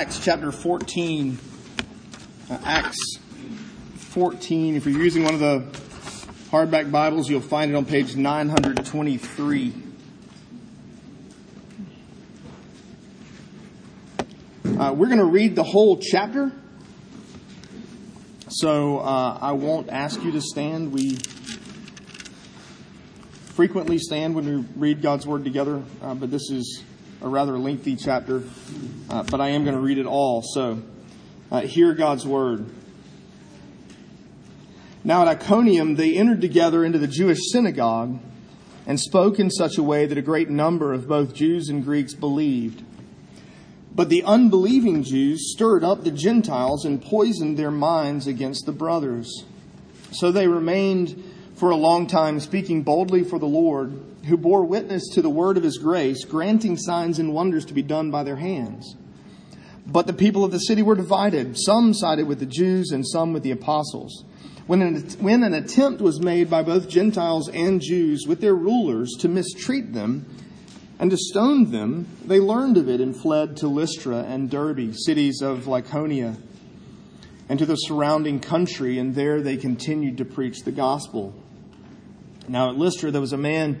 Acts chapter 14, Acts 14, if you're using one of the hardback Bibles, you'll find it on page 923. We're going to read the whole chapter, so I won't ask you to stand. We frequently stand when we read God's Word together, but this is a rather lengthy chapter, but I am going to read it all. So, hear God's word. Now at Iconium, they entered together into the Jewish synagogue and spoke in such a way that a great number of both Jews and Greeks believed. But the unbelieving Jews stirred up the Gentiles and poisoned their minds against the brothers. So they remained for a long time, speaking boldly for the Lord, who bore witness to the word of his grace, granting signs and wonders to be done by their hands. But the people of the city were divided. Some sided with the Jews and some with the apostles. When an attempt was made by both Gentiles and Jews with their rulers to mistreat them and to stone them, they learned of it and fled to Lystra and Derbe, cities of Lycaonia, and to the surrounding country, and there they continued to preach the gospel. Now at Lystra there was a man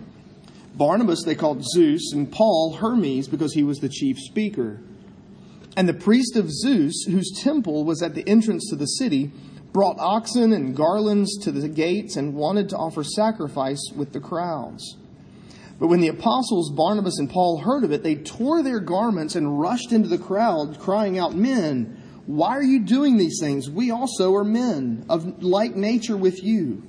Barnabas they called Zeus, and Paul Hermes, because he was the chief speaker. And the priest of Zeus, whose temple was at the entrance to the city, brought oxen and garlands to the gates and wanted to offer sacrifice with the crowds. But when the apostles Barnabas and Paul heard of it, they tore their garments and rushed into the crowd, crying out, "Men, why are you doing these things? We also are men of like nature with you,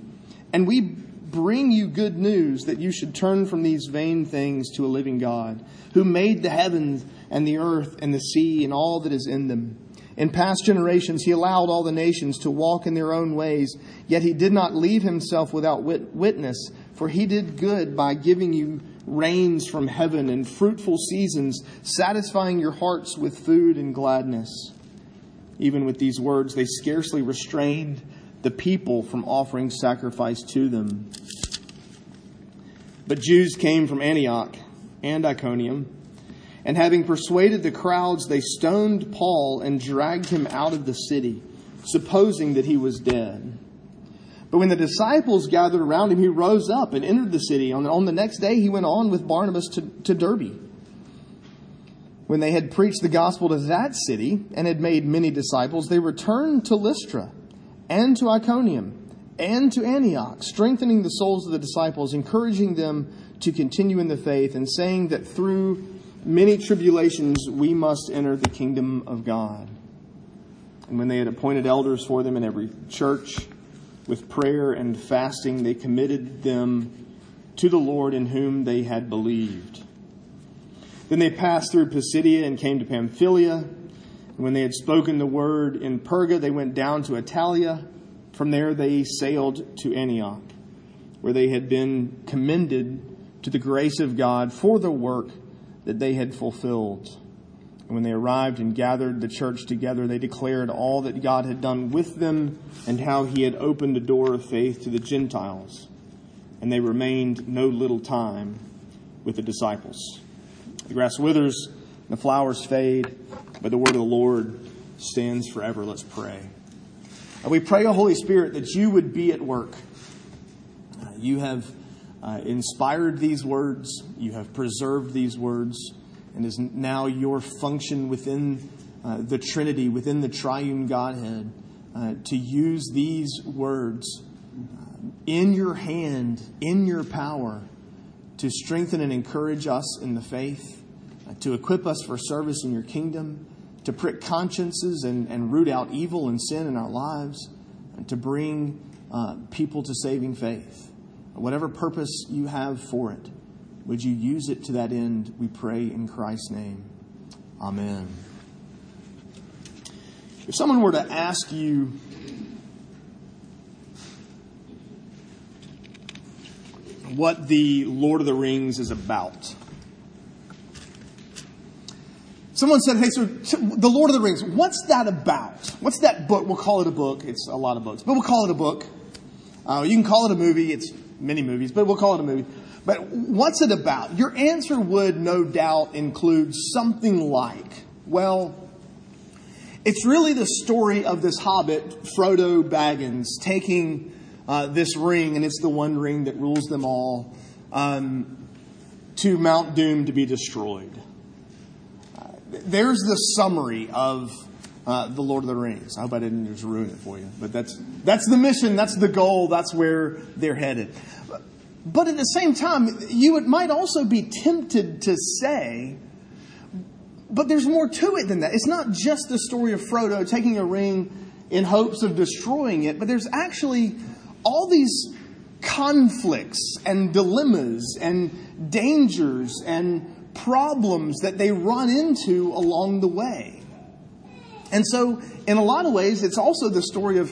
and we bring you good news that you should turn from these vain things to a living God, who made the heavens and the earth and the sea and all that is in them. In past generations, he allowed all the nations to walk in their own ways, yet he did not leave himself without witness, for he did good by giving you rains from heaven and fruitful seasons, satisfying your hearts with food and gladness." Even with these words, they scarcely restrained the people from offering sacrifice to them. But Jews came from Antioch and Iconium, and having persuaded the crowds, they stoned Paul and dragged him out of the city, supposing that he was dead. But when the disciples gathered around him, he rose up and entered the city. On the next day, he went on with Barnabas to Derbe. When they had preached the gospel to that city and had made many disciples, they returned to Lystra and to Iconium and to Antioch, strengthening the souls of the disciples, encouraging them to continue in the faith, and saying that through many tribulations we must enter the kingdom of God. And when they had appointed elders for them in every church, with prayer and fasting, they committed them to the Lord in whom they had believed. Then they passed through Pisidia and came to Pamphylia. And when they had spoken the word in Perga, they went down to Italia. From there they sailed to Antioch, where they had been commended to the grace of God for the work that they had fulfilled. And when they arrived and gathered the church together, they declared all that God had done with them and how he had opened the door of faith to the Gentiles. And they remained no little time with the disciples. The grass withers, the flowers fade, but the word of the Lord stands forever. Let's pray. We pray, O Holy Spirit, that you would be at work. You have inspired these words. You have preserved these words. And is now your function within the Trinity, within the triune Godhead, to use these words in your hand, in your power, to strengthen and encourage us in the faith, to equip us for service in your kingdom, to prick consciences and root out evil and sin in our lives, and to bring people to saving faith. Whatever purpose you have for it, would you use it to that end, we pray in Christ's name. Amen. If someone were to ask you, what the Lord of the Rings is about. Someone said, hey, so the Lord of the Rings, what's that about? What's that book? We'll call it a book. It's a lot of books, but we'll call it a book. You can call it a movie. It's many movies, but we'll call it a movie. But what's it about? Your answer would no doubt include something like, well, it's really the story of this hobbit, Frodo Baggins, taking this ring, and it's the one ring that rules them all, to Mount Doom to be destroyed. There's the summary of the Lord of the Rings. I hope I didn't just ruin it for you. But that's the mission. That's the goal. That's where they're headed. But at the same time, you might also be tempted to say, but there's more to it than that. It's not just the story of Frodo taking a ring in hopes of destroying it, but there's actually all these conflicts and dilemmas and dangers and problems that they run into along the way. And so, in a lot of ways, it's also the story of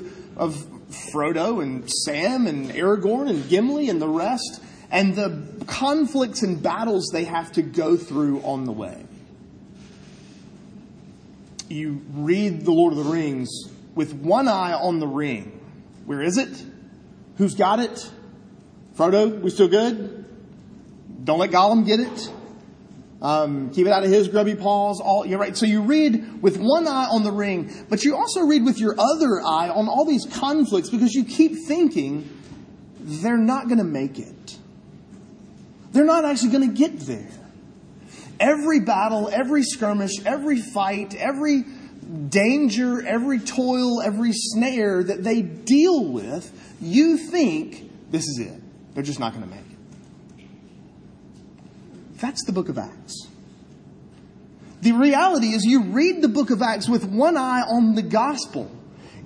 Frodo and Sam and Aragorn and Gimli and the rest, and the conflicts and battles they have to go through on the way. You read The Lord of the Rings with one eye on the ring. Where is it? Who's got it? Frodo, we still good? Don't let Gollum get it. Keep it out of his grubby paws. Right. So you read with one eye on the ring, but you also read with your other eye on all these conflicts because you keep thinking they're not going to make it. They're not actually going to get there. Every battle, every skirmish, every fight, every danger, every toil, every snare that they deal with, you think this is it. They're just not going to make it. That's the book of Acts. The reality is you read the book of Acts with one eye on the gospel.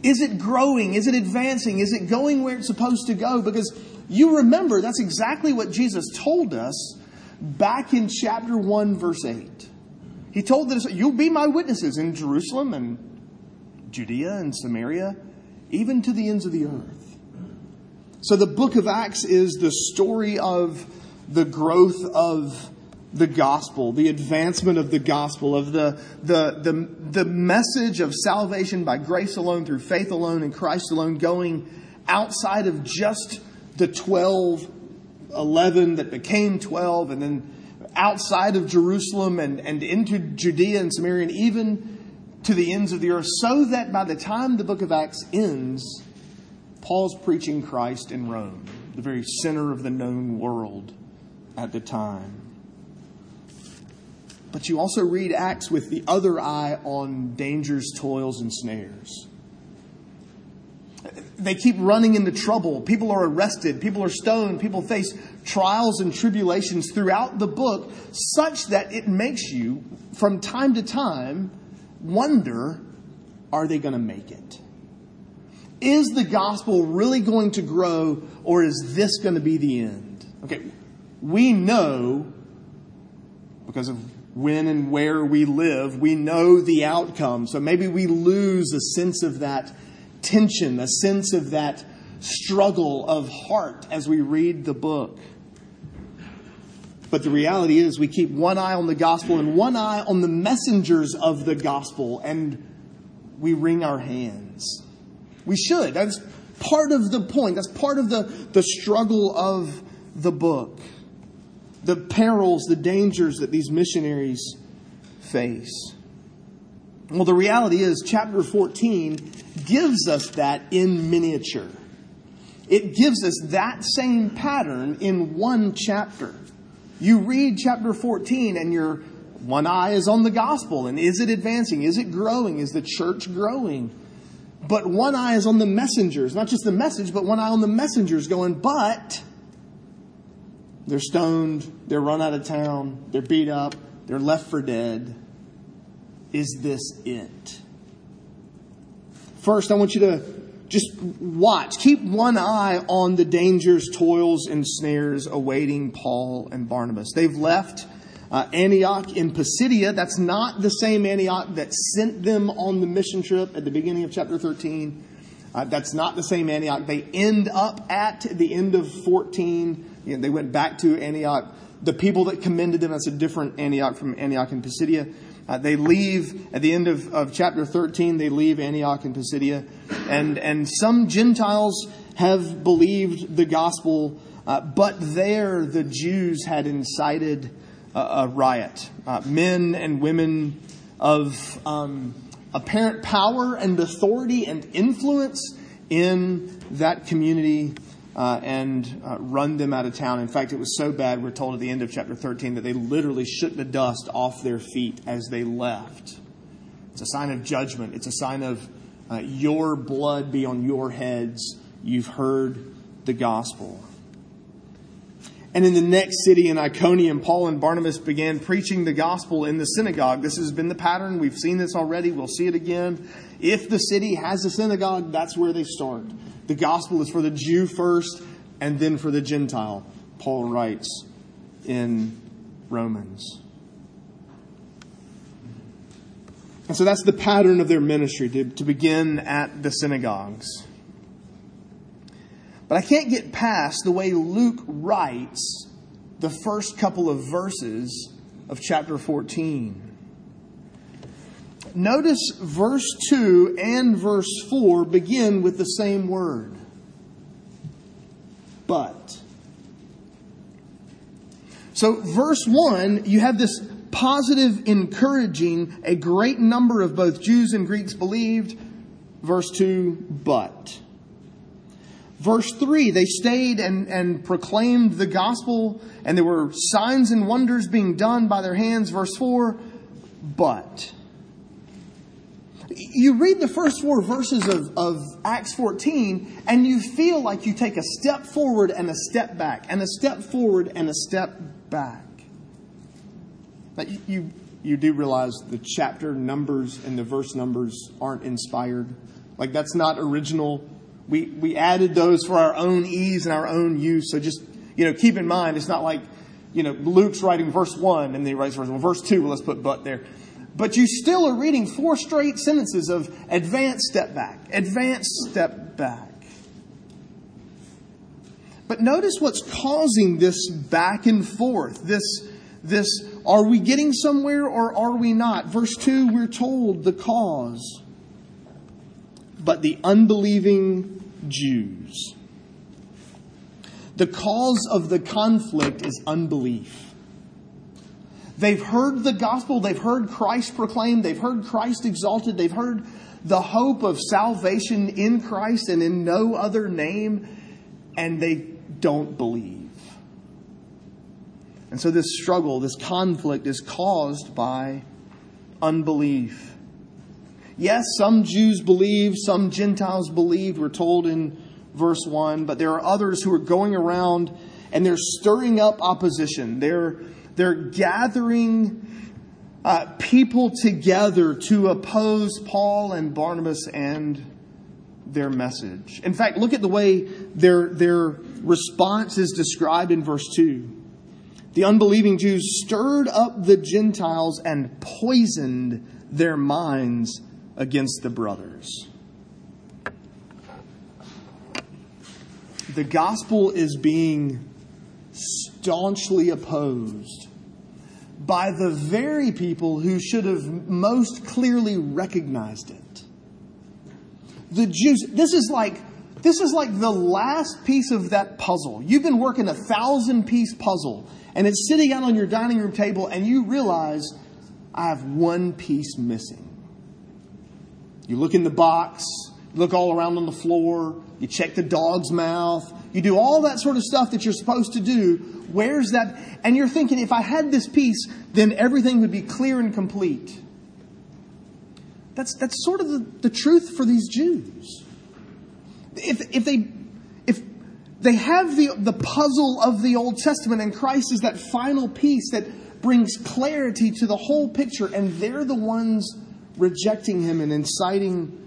Is it growing? Is it advancing? Is it going where it's supposed to go? Because you remember that's exactly what Jesus told us back in chapter 1, verse 8. He told them, you'll be my witnesses in Jerusalem and Judea and Samaria, even to the ends of the earth. So the book of Acts is the story of the growth of the gospel, the advancement of the gospel, of the message of salvation by grace alone, through faith alone, and Christ alone, going outside of just the 12, 11 that became 12, and then outside of Jerusalem and into Judea and Samaria and even to the ends of the earth, so that by the time the book of Acts ends, Paul's preaching Christ in Rome, the very center of the known world at the time. But you also read Acts with the other eye on dangers, toils, and snares. They keep running into trouble. People are arrested. People are stoned. People face trials and tribulations throughout the book, such that it makes you, from time to time, wonder, are they going to make it? Is the gospel really going to grow, or is this going to be the end? Okay, we know, because of when and where we live, we know the outcome. So maybe we lose a sense of that tension, a sense of that struggle of heart as we read the book. But the reality is we keep one eye on the gospel and one eye on the messengers of the gospel, and we wring our hands. We should. That's part of the point. That's part of the struggle of the book. The perils, the dangers that these missionaries face. Well, the reality is chapter 14 gives us that in miniature. It gives us that same pattern in one chapter. You read chapter 14 and your one eye is on the gospel. And is it advancing? Is it growing? Is the church growing? But one eye is on the messengers. Not just the message, but one eye on the messengers going, but they're stoned, they're run out of town, they're beat up, they're left for dead. Is this it? First, I want you to just watch. Keep one eye on the dangers, toils, and snares awaiting Paul and Barnabas. They've left Antioch in Pisidia. That's not the same Antioch that sent them on the mission trip at the beginning of chapter 13. That's not the same Antioch. They end up at the end of 14. You know, they went back to Antioch. The people that commended them, that's a different Antioch from Antioch in Pisidia. They leave at the end of chapter 13. They leave Antioch and Pisidia. And some Gentiles have believed the gospel, but there the Jews had incited a riot. Men and women of apparent power and authority and influence in that community and run them out of town. In fact, it was so bad, we're told at the end of chapter 13, that they literally shook the dust off their feet as they left. It's a sign of judgment. It's a sign of your blood be on your heads. You've heard the gospel. And in the next city, in Iconium, Paul and Barnabas began preaching the gospel in the synagogue. This has been the pattern. We've seen this already. We'll see it again. If the city has a synagogue, that's where they start. The gospel is for the Jew first and then for the Gentile, Paul writes in Romans. And so that's the pattern of their ministry, to begin at the synagogues. But I can't get past the way Luke writes the first couple of verses of chapter 14. Notice verse 2 and verse 4 begin with the same word. But. So verse 1, you have this positive encouraging. A great number of both Jews and Greeks believed. Verse 2, but. Verse 3, they stayed and proclaimed the gospel, and there were signs and wonders being done by their hands. Verse 4, but. You read the first four verses of Acts 14, and you feel like you take a step forward and a step back, and a step forward and a step back. But you do realize the chapter numbers and the verse numbers aren't inspired. Like, that's not original. We added those for our own ease and our own use. So just, keep in mind, it's not like, Luke's writing verse 1 and then he writes verse 1. Verse 2, well, let's put but there. But you still are reading four straight sentences of advance, step back, advance, step back. But notice what's causing this back and forth. This, are we getting somewhere or are we not? Verse 2, we're told the cause. But the unbelieving Jews. The cause of the conflict is unbelief. They've heard the gospel. They've heard Christ proclaimed. They've heard Christ exalted. They've heard the hope of salvation in Christ and in no other name. And they don't believe. And so this struggle, this conflict is caused by unbelief. Yes, some Jews believed, some Gentiles believed, we're told in verse 1. But there are others who are going around and they're stirring up opposition. They're gathering people together to oppose Paul and Barnabas and their message. In fact, look at the way their response is described in verse 2. The unbelieving Jews stirred up the Gentiles and poisoned their minds against the brothers. The gospel is being staunchly opposed by the very people who should have most clearly recognized it. The Jews, this is like the last piece of that puzzle. You've been working a 1,000-piece puzzle, and it's sitting out on your dining room table, and you realize, I have one piece missing. You look in the box, look all around on the floor, you check the dog's mouth, you do all that sort of stuff that you're supposed to do. Where's that? And you're thinking, if I had this piece, then everything would be clear and complete. That's sort of the truth for these Jews. If they have the puzzle of the Old Testament, and Christ is that final piece that brings clarity to the whole picture, and they're the ones rejecting him and inciting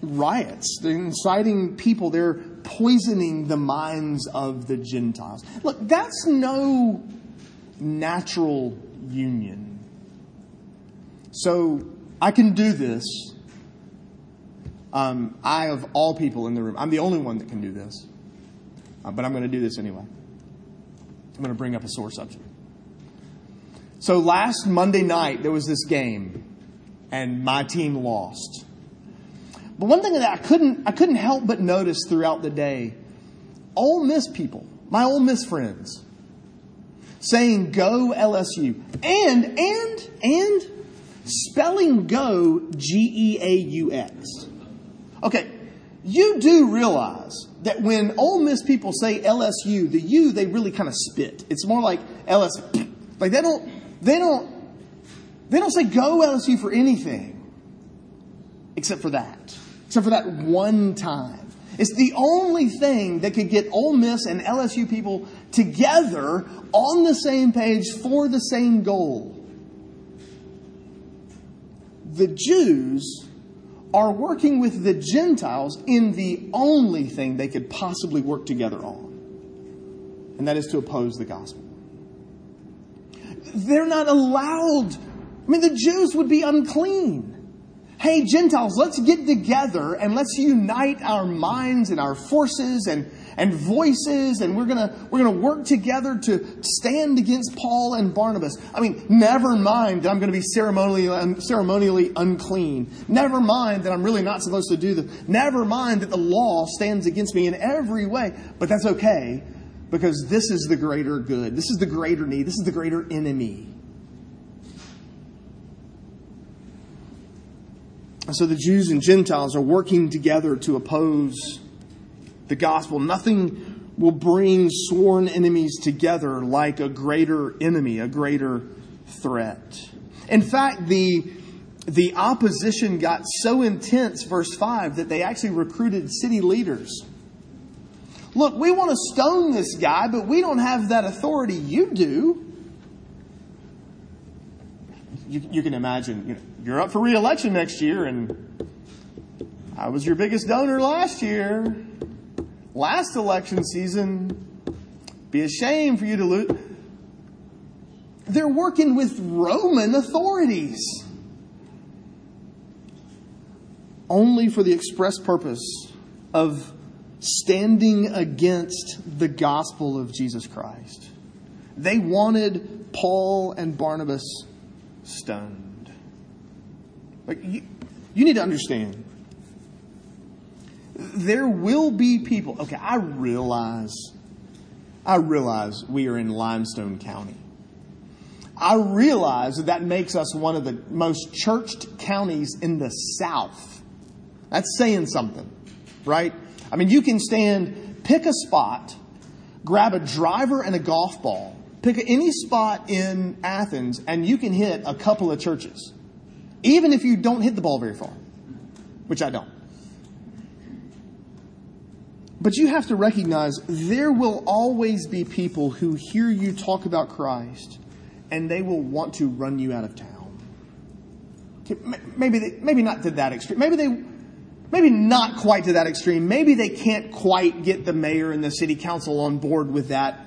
riots. They're inciting people. They're poisoning the minds of the Gentiles. Look, that's no natural union. So I can do this. I, of all people in the room, I'm the only one that can do this. But I'm going to do this anyway. I'm going to bring up a sore subject. So last Monday night, there was this game, and my team lost. But one thing that I couldn't help but notice throughout the day, Ole Miss people, my Ole Miss friends, saying "Go LSU" and spelling "go" G-E-A-U-X. Okay, you do realize that when Ole Miss people say LSU, the U they really kind of spit. It's more like LS. Like they don't say "Go LSU" for anything except for that. Except for that one time. It's the only thing that could get Ole Miss and LSU people together on the same page for the same goal. The Jews are working with the Gentiles in the only thing they could possibly work together on. And that is to oppose the gospel. They're not allowed. I mean, the Jews would be unclean. Hey, Gentiles, let's get together and let's unite our minds and our forces and voices, and we're gonna work together to stand against Paul and Barnabas. I mean, never mind that I'm going to be ceremonially unclean. Never mind that I'm really not supposed to do this. Never mind that the law stands against me in every way. But that's okay, because this is the greater good. This is the greater need. This is the greater enemy. So the Jews and Gentiles are working together to oppose the gospel. Nothing will bring sworn enemies together like a greater enemy, a greater threat. In fact, the opposition got so intense, verse 5, that they actually recruited city leaders. Look, we want to stone this guy, but we don't have that authority. You do. You can imagine, you're up for re-election next year, and I was your biggest donor last year. Last election season, be a shame for you to lose. They're working with Roman authorities. Only for the express purpose of standing against the gospel of Jesus Christ. They wanted Paul and Barnabas stoned. Like you need to understand. There will be people. Okay, I realize we are in Limestone County. I realize that makes us one of the most churched counties in the South. That's saying something, right? I mean, you can stand, pick a spot, grab a driver and a golf ball. Pick any spot in Athens and you can hit a couple of churches. Even if you don't hit the ball very far. Which I don't. But you have to recognize there will always be people who hear you talk about Christ and they will want to run you out of town. Maybe not to that extreme. Maybe not quite to that extreme. Maybe they can't quite get the mayor and the city council on board with that.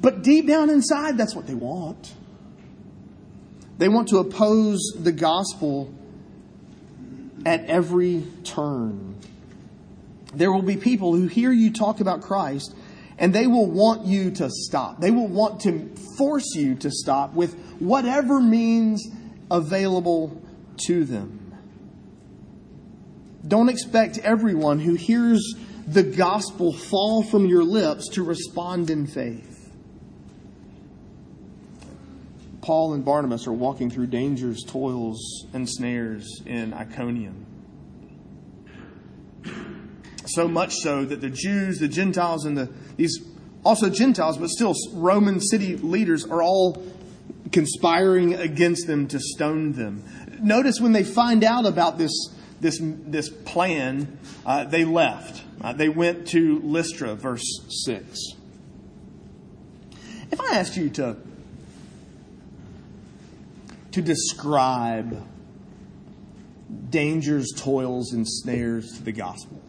But deep down inside, that's what they want. They want to oppose the gospel at every turn. There will be people who hear you talk about Christ, and they will want you to stop. They will want to force you to stop with whatever means available to them. Don't expect everyone who hears the gospel fall from your lips to respond in faith. Paul and Barnabas are walking through dangers, toils, and snares in Iconium. So much so that the Jews, the Gentiles, and these also Gentiles, but still Roman city leaders are all conspiring against them to stone them. Notice when they find out about this plan, they left. They went to Lystra, verse 6. If I asked you to describe dangers, toils, and snares to the gospel.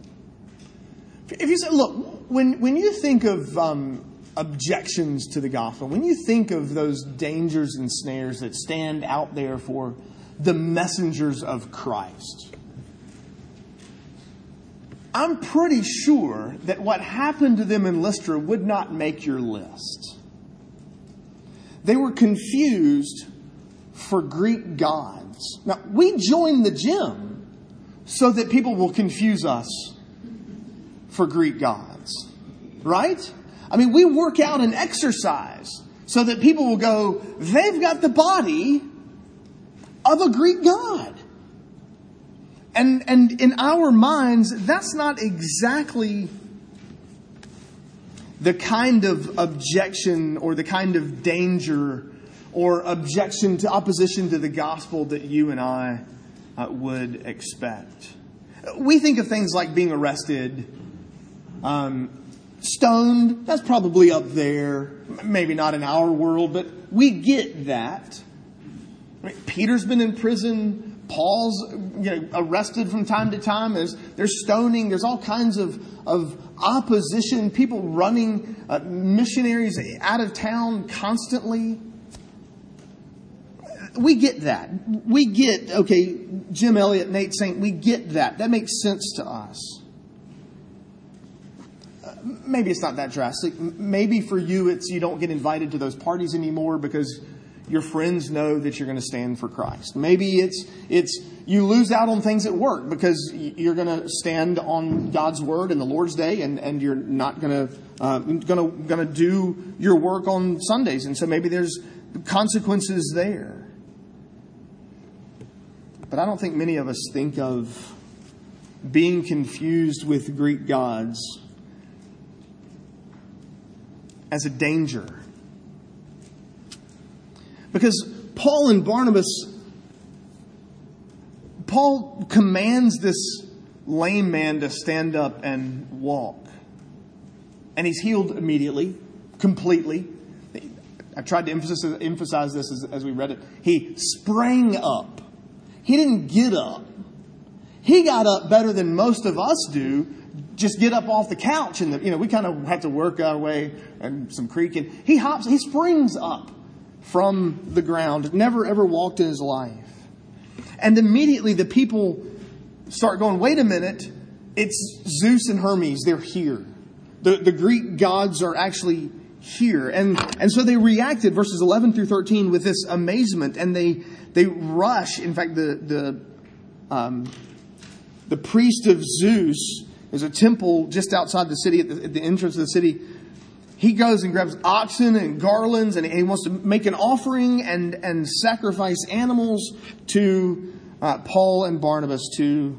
If you say, look, when you think of objections to the gospel, when you think of those dangers and snares that stand out there for the messengers of Christ, I'm pretty sure that what happened to them in Lystra would not make your list. They were confused for Greek gods. Now, we join the gym so that people will confuse us for Greek gods, right? I mean, we work out and exercise so that people will go, they've got the body of a Greek god. And in our minds, that's not exactly the kind of objection or the kind of danger or objection to opposition to the gospel that you and I would expect. We think of things like being arrested, stoned. That's probably up there. Maybe not in our world, but we get that. I mean, Peter's been in prison. Paul's arrested from time to time. There's stoning. There's all kinds of opposition. People running missionaries out of town constantly. We get that. We get, okay, Jim Elliott, Nate Saint, we get that. That makes sense to us. Maybe it's not that drastic. Maybe for you it's you don't get invited to those parties anymore because your friends know that you're going to stand for Christ. Maybe it's you lose out on things at work because you're going to stand on God's word and the Lord's day, and you're not going to do your work on Sundays, and so maybe there's consequences there. But I don't think many of us think of being confused with Greek gods as a danger. Because Paul and Barnabas, Paul commands this lame man to stand up and walk. And he's healed immediately, completely. I tried to emphasize this as we read it. He sprang up. He didn't get up. He got up better than most of us do. Just get up off the couch. And we kind of have to work our way and some creaking. He hops. He springs up from the ground, never ever walked in his life. And immediately the people start going, wait a minute, it's Zeus and Hermes, they're here. The Greek gods are actually here. And so they reacted, verses 11 through 13, with this amazement, and they rush. In fact, the priest of Zeus, there's a temple just outside the city, at the entrance of the city. He goes and grabs oxen and garlands, and he wants to make an offering and sacrifice animals to Paul and Barnabas, to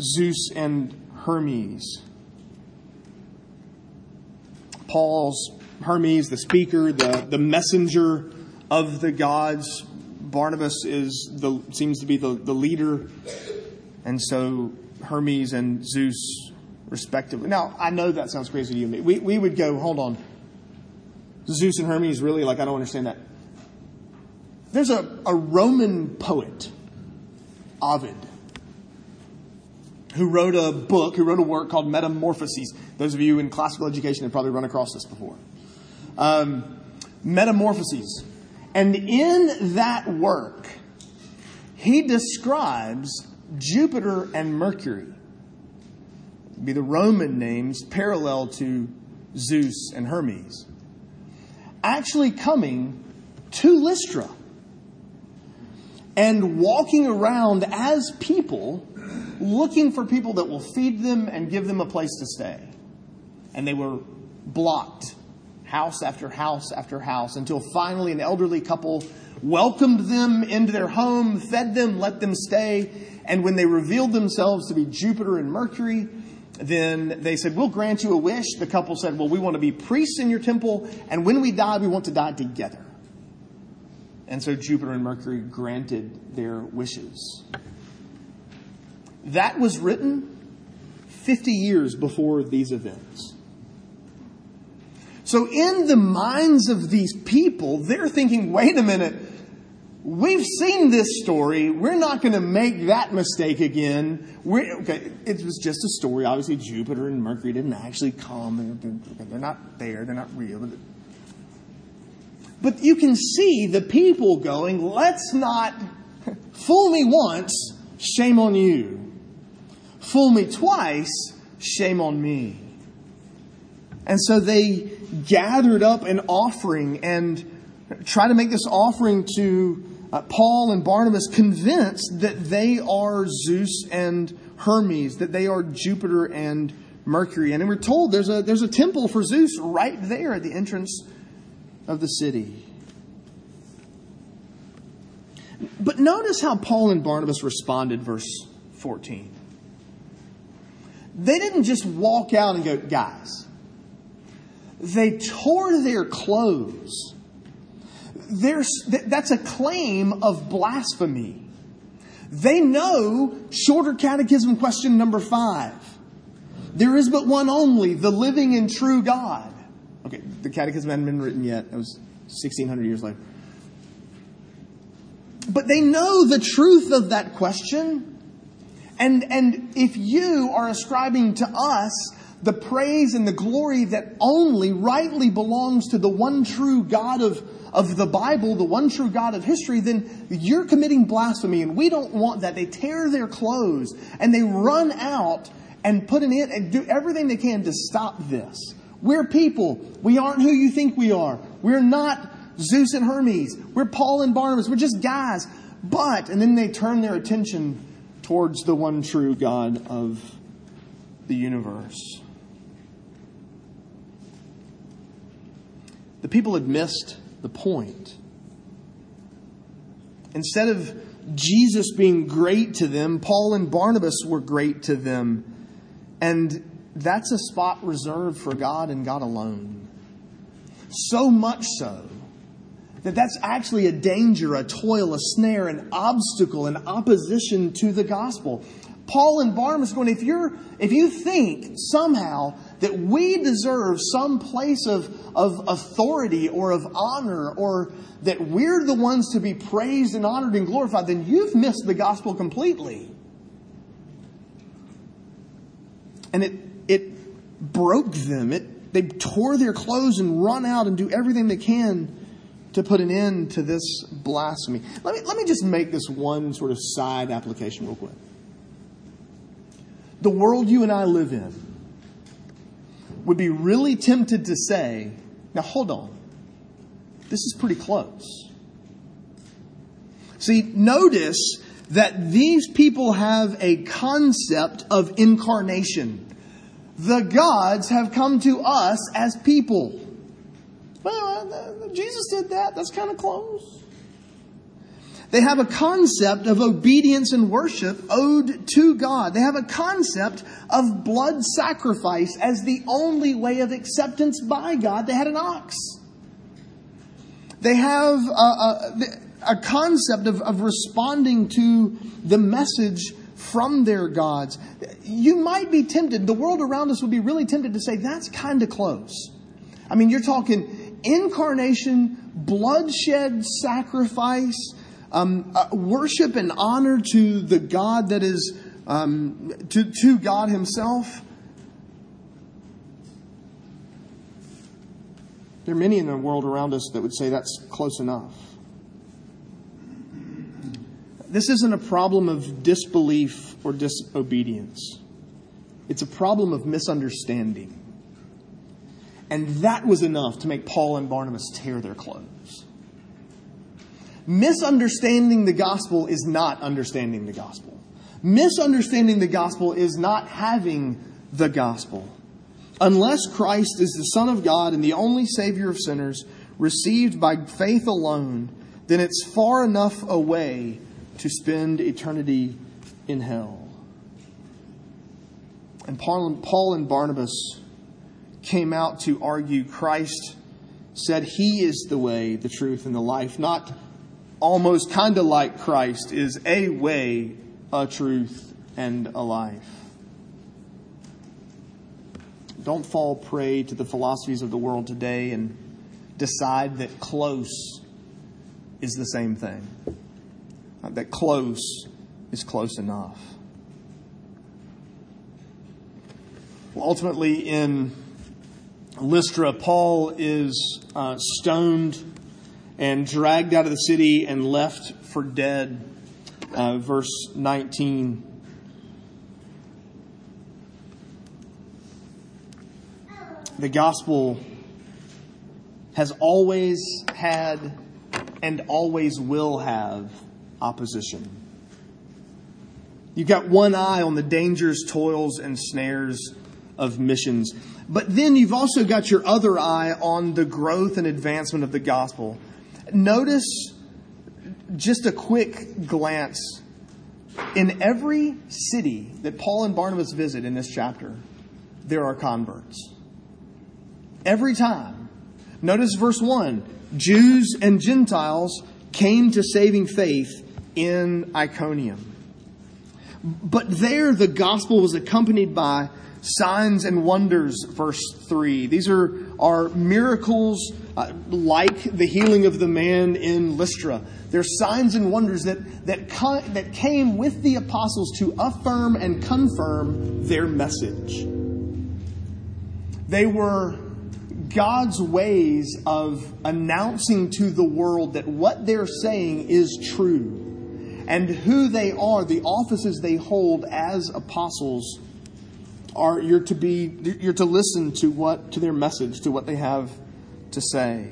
Zeus and Hermes. Paul's Hermes, the speaker, the messenger of the gods. Barnabas seems to be the leader, and so Hermes and Zeus respectively. Now, I know that sounds crazy to you and me. We would go, hold on. Zeus and Hermes, really? Like, I don't understand that. There's a Roman poet, Ovid, who wrote a work called Metamorphoses. Those of you in classical education have probably run across this before. Metamorphoses. And in that work, he describes Jupiter and Mercury, be the Roman names parallel to Zeus and Hermes, actually coming to Lystra and walking around as people, looking for people that will feed them and give them a place to stay. And they were blocked, house after house after house, until finally an elderly couple welcomed them into their home, fed them, let them stay. And when they revealed themselves to be Jupiter and Mercury, then they said, we'll grant you a wish. The couple said, well, we want to be priests in your temple, and when we die, we want to die together. And so Jupiter and Mercury granted their wishes. That was written 50 years before these events. So in the minds of these people, they're thinking, wait a minute, we've seen this story. We're not going to make that mistake again. It was just a story. Obviously, Jupiter and Mercury didn't actually come. They're not there. They're not real. But you can see the people going, let's not fool me once, shame on you. Fool me twice, shame on me. And so they gathered up an offering and try to make this offering to Paul and Barnabas, convinced that they are Zeus and Hermes, that they are Jupiter and Mercury. And we're told there's a temple for Zeus right there at the entrance of the city. But notice how Paul and Barnabas responded, verse 14. They didn't just walk out and go, guys. They tore their clothes. That's a claim of blasphemy. They know Shorter Catechism question number 5. There is but one only, the living and true God. Okay, the Catechism hadn't been written yet. It was 1,600 years later. But they know the truth of that question. And if you are ascribing to us the praise and the glory that only rightly belongs to the one true God of the Bible, the one true God of history, then you're committing blasphemy, and we don't want that. They tear their clothes, and they run out and put an end and do everything they can to stop this. We're people. We aren't who you think we are. We're not Zeus and Hermes. We're Paul and Barnabas. We're just guys. But, and then they turn their attention towards the one true God of the universe. The people had missed the point. Instead of Jesus being great to them, Paul and Barnabas were great to them. And that's a spot reserved for God and God alone. So much so that that's actually a danger, a toil, a snare, an obstacle, an opposition to the gospel. Paul and Barnabas going, if you think somehow that we deserve some place of authority or of honor, or that we're the ones to be praised and honored and glorified, then you've missed the gospel completely. And it broke them. They tore their clothes and run out and do everything they can to put an end to this blasphemy. Let me just make this one sort of side application real quick. The world you and I live in would be really tempted to say, now hold on, this is pretty close. See, notice that these people have a concept of incarnation. The gods have come to us as people. Well, Jesus did that. That's kind of close. They have a concept of obedience and worship owed to God. They have a concept of blood sacrifice as the only way of acceptance by God. They had an ox. They have a concept of responding to the message from their gods. You might be tempted. The world around us would be really tempted to say, that's kind of close. I mean, you're talking incarnation, bloodshed, sacrifice, worship and honor to the God that is to God Himself. There are many in the world around us that would say that's close enough. This isn't a problem of disbelief or disobedience. It's a problem of misunderstanding. And that was enough to make Paul and Barnabas tear their clothes. Misunderstanding the gospel is not understanding the gospel. Misunderstanding the gospel is not having the gospel. Unless Christ is the Son of God and the only Savior of sinners, received by faith alone, then it's far enough away to spend eternity in hell. And Paul and Barnabas came out to argue. Christ said He is the way, the truth, and the life, not almost kind of like Christ is a way, a truth, and a life. Don't fall prey to the philosophies of the world today and decide that close is the same thing. That close is close enough. Well, ultimately, in Lystra, Paul is stoned and dragged out of the city and left for dead. Verse 19. The gospel has always had and always will have opposition. You've got one eye on the dangers, toils, and snares of missions. But then you've also got your other eye on the growth and advancement of the gospel. Notice just a quick glance. In every city that Paul and Barnabas visit in this chapter, there are converts. Every time. Notice verse 1. Jews and Gentiles came to saving faith in Iconium. But there the gospel was accompanied by signs and wonders, verse 3. These are miracles like the healing of the man in Lystra. They're signs and wonders that came with the apostles to affirm and confirm their message. They were God's ways of announcing to the world that what they're saying is true, and who they are, the offices they hold as apostles, are you're to listen to their message, to what they have to say.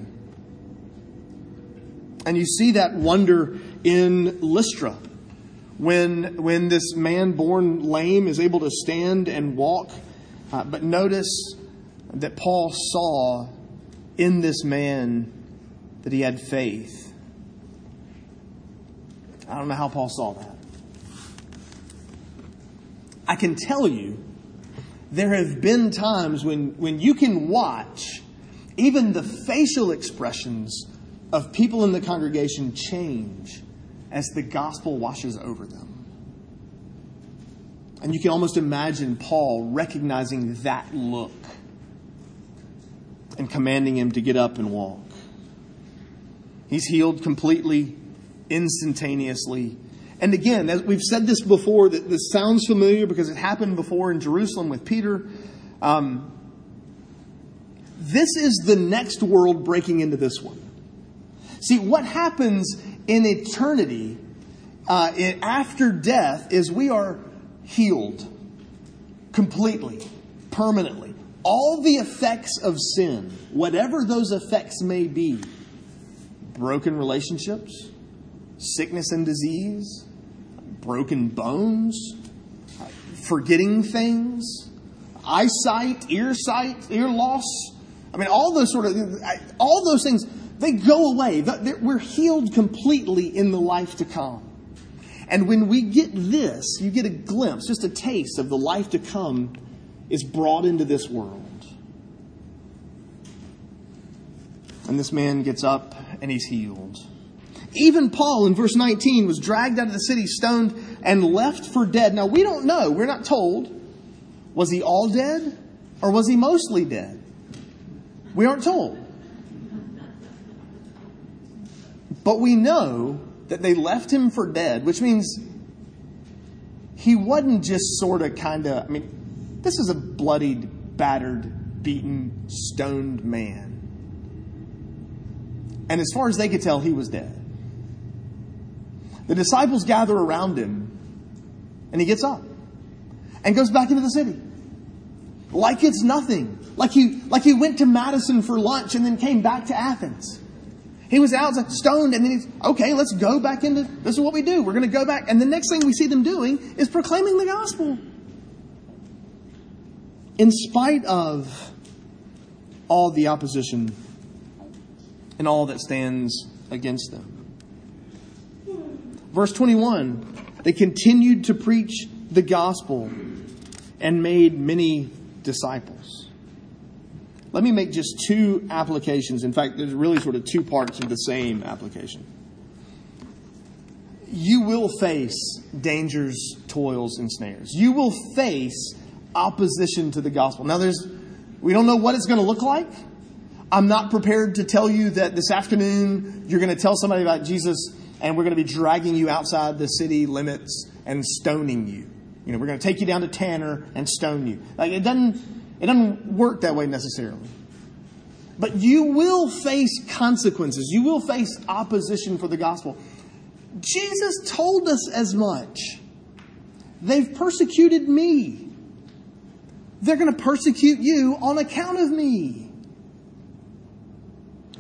And you see that wonder in Lystra when this man born lame is able to stand and walk, but notice that Paul saw in this man that he had faith. I don't know how Paul saw that. I can tell you there have been times when you can watch even the facial expressions of people in the congregation change as the gospel washes over them. And you can almost imagine Paul recognizing that look and commanding him to get up and walk. He's healed completely, instantaneously. And again, as we've said this before, that this sounds familiar because it happened before in Jerusalem with Peter. This is the next world breaking into this one. See, what happens in eternity after death is we are healed completely, permanently. All the effects of sin, whatever those effects may be, broken relationships, sickness and disease, broken bones, forgetting things, eyesight, ear loss. I mean, all those things, they go away. We're healed completely in the life to come. And when we get this, you get a glimpse, just a taste of the life to come is brought into this world. And this man gets up and he's healed. Even Paul in verse 19 was dragged out of the city, stoned, and left for dead. Now we don't know. We're not told. Was he all dead or was he mostly dead? We aren't told. But we know that they left him for dead, which means he wasn't just this is a bloodied, battered, beaten, stoned man. And as far as they could tell, he was dead. The disciples gather around him, and he gets up and goes back into the city. Like it's nothing. Like he went to Madison for lunch and then came back to Athens. He was out stoned, and then let's go back into, this is what we do. We're going to go back. And the next thing we see them doing is proclaiming the gospel. In spite of all the opposition and all that stands against them. Verse 21, they continued to preach the gospel and made many disciples. Let me make just two applications. In fact, there's really sort of two parts of the same application. You will face dangers, toils, and snares. You will face opposition to the gospel. Now, we don't know what it's going to look like. I'm not prepared to tell you that this afternoon you're going to tell somebody about Jesus and we're going to be dragging you outside the city limits and stoning you. You know, we're going to take you down to Tanner and stone you. Like, it doesn't work that way necessarily. But you will face consequences. You will face opposition for the gospel. Jesus told us as much. They've persecuted me. They're going to persecute you on account of me.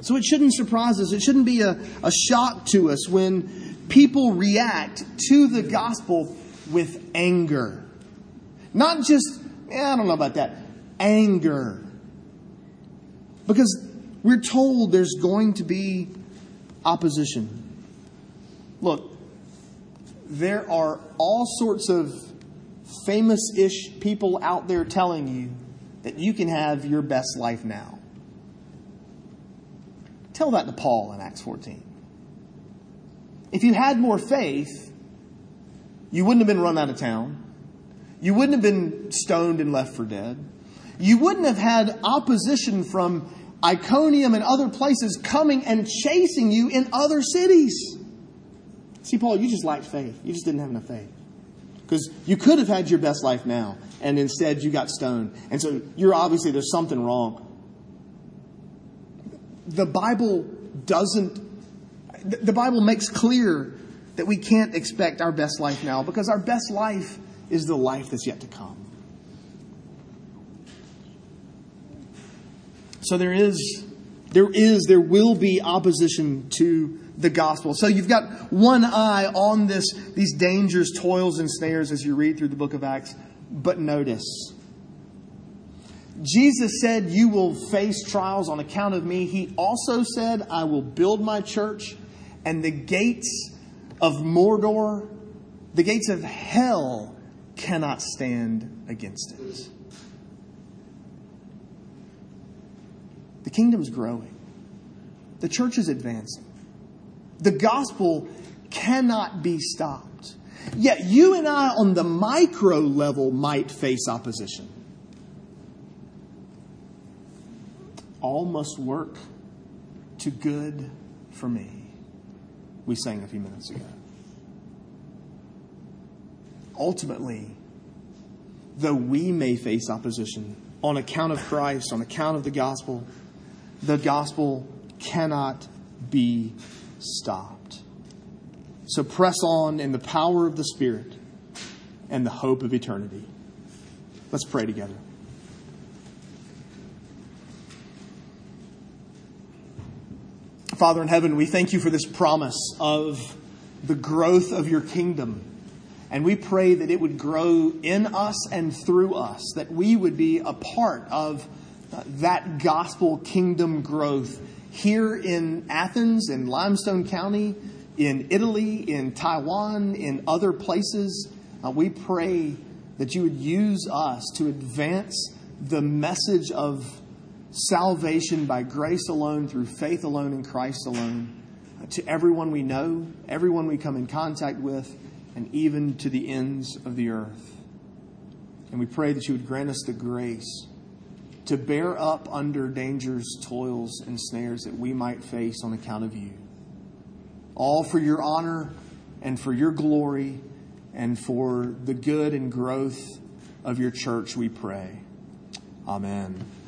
So it shouldn't surprise us. It shouldn't be a shock to us when people react to the gospel with anger. Not just, I don't know about that. Anger. Because we're told there's going to be opposition. Look, there are all sorts of famous-ish people out there telling you that you can have your best life now. Tell that to Paul in Acts 14. If you had more faith, you wouldn't have been run out of town. You wouldn't have been stoned and left for dead. You wouldn't have had opposition from Iconium and other places coming and chasing you in other cities. See, Paul, you just lacked faith. You just didn't have enough faith. Because you could have had your best life now, and instead you got stoned. And so you're obviously, there's something wrong. The Bible makes clear that we can't expect our best life now, because our best life is the life that's yet to come. So there will be opposition to the gospel. So you've got one eye on these dangers, toils, and snares as you read through the book of Acts. But notice, Jesus said, you will face trials on account of me. He also said, I will build my church, and the gates of Mordor, the gates of hell, cannot stand against it. The kingdom's growing. The church is advancing. The gospel cannot be stopped. Yet you and I on the micro level might face opposition. All must work to good for me. We sang a few minutes ago. Ultimately, though we may face opposition on account of Christ, on account of the gospel cannot be stopped. So press on in the power of the Spirit and the hope of eternity. Let's pray together. Father in heaven, we thank you for this promise of the growth of your kingdom. And we pray that it would grow in us and through us, that we would be a part of that gospel kingdom growth here in Athens, in Limestone County, in Italy, in Taiwan, in other places. We pray that you would use us to advance the message of salvation by grace alone, through faith alone, in Christ alone, to everyone we know, everyone we come in contact with, and even to the ends of the earth. And we pray that you would grant us the grace to bear up under dangers, toils, and snares that we might face on account of you. All for your honor and for your glory and for the good and growth of your church, we pray. Amen.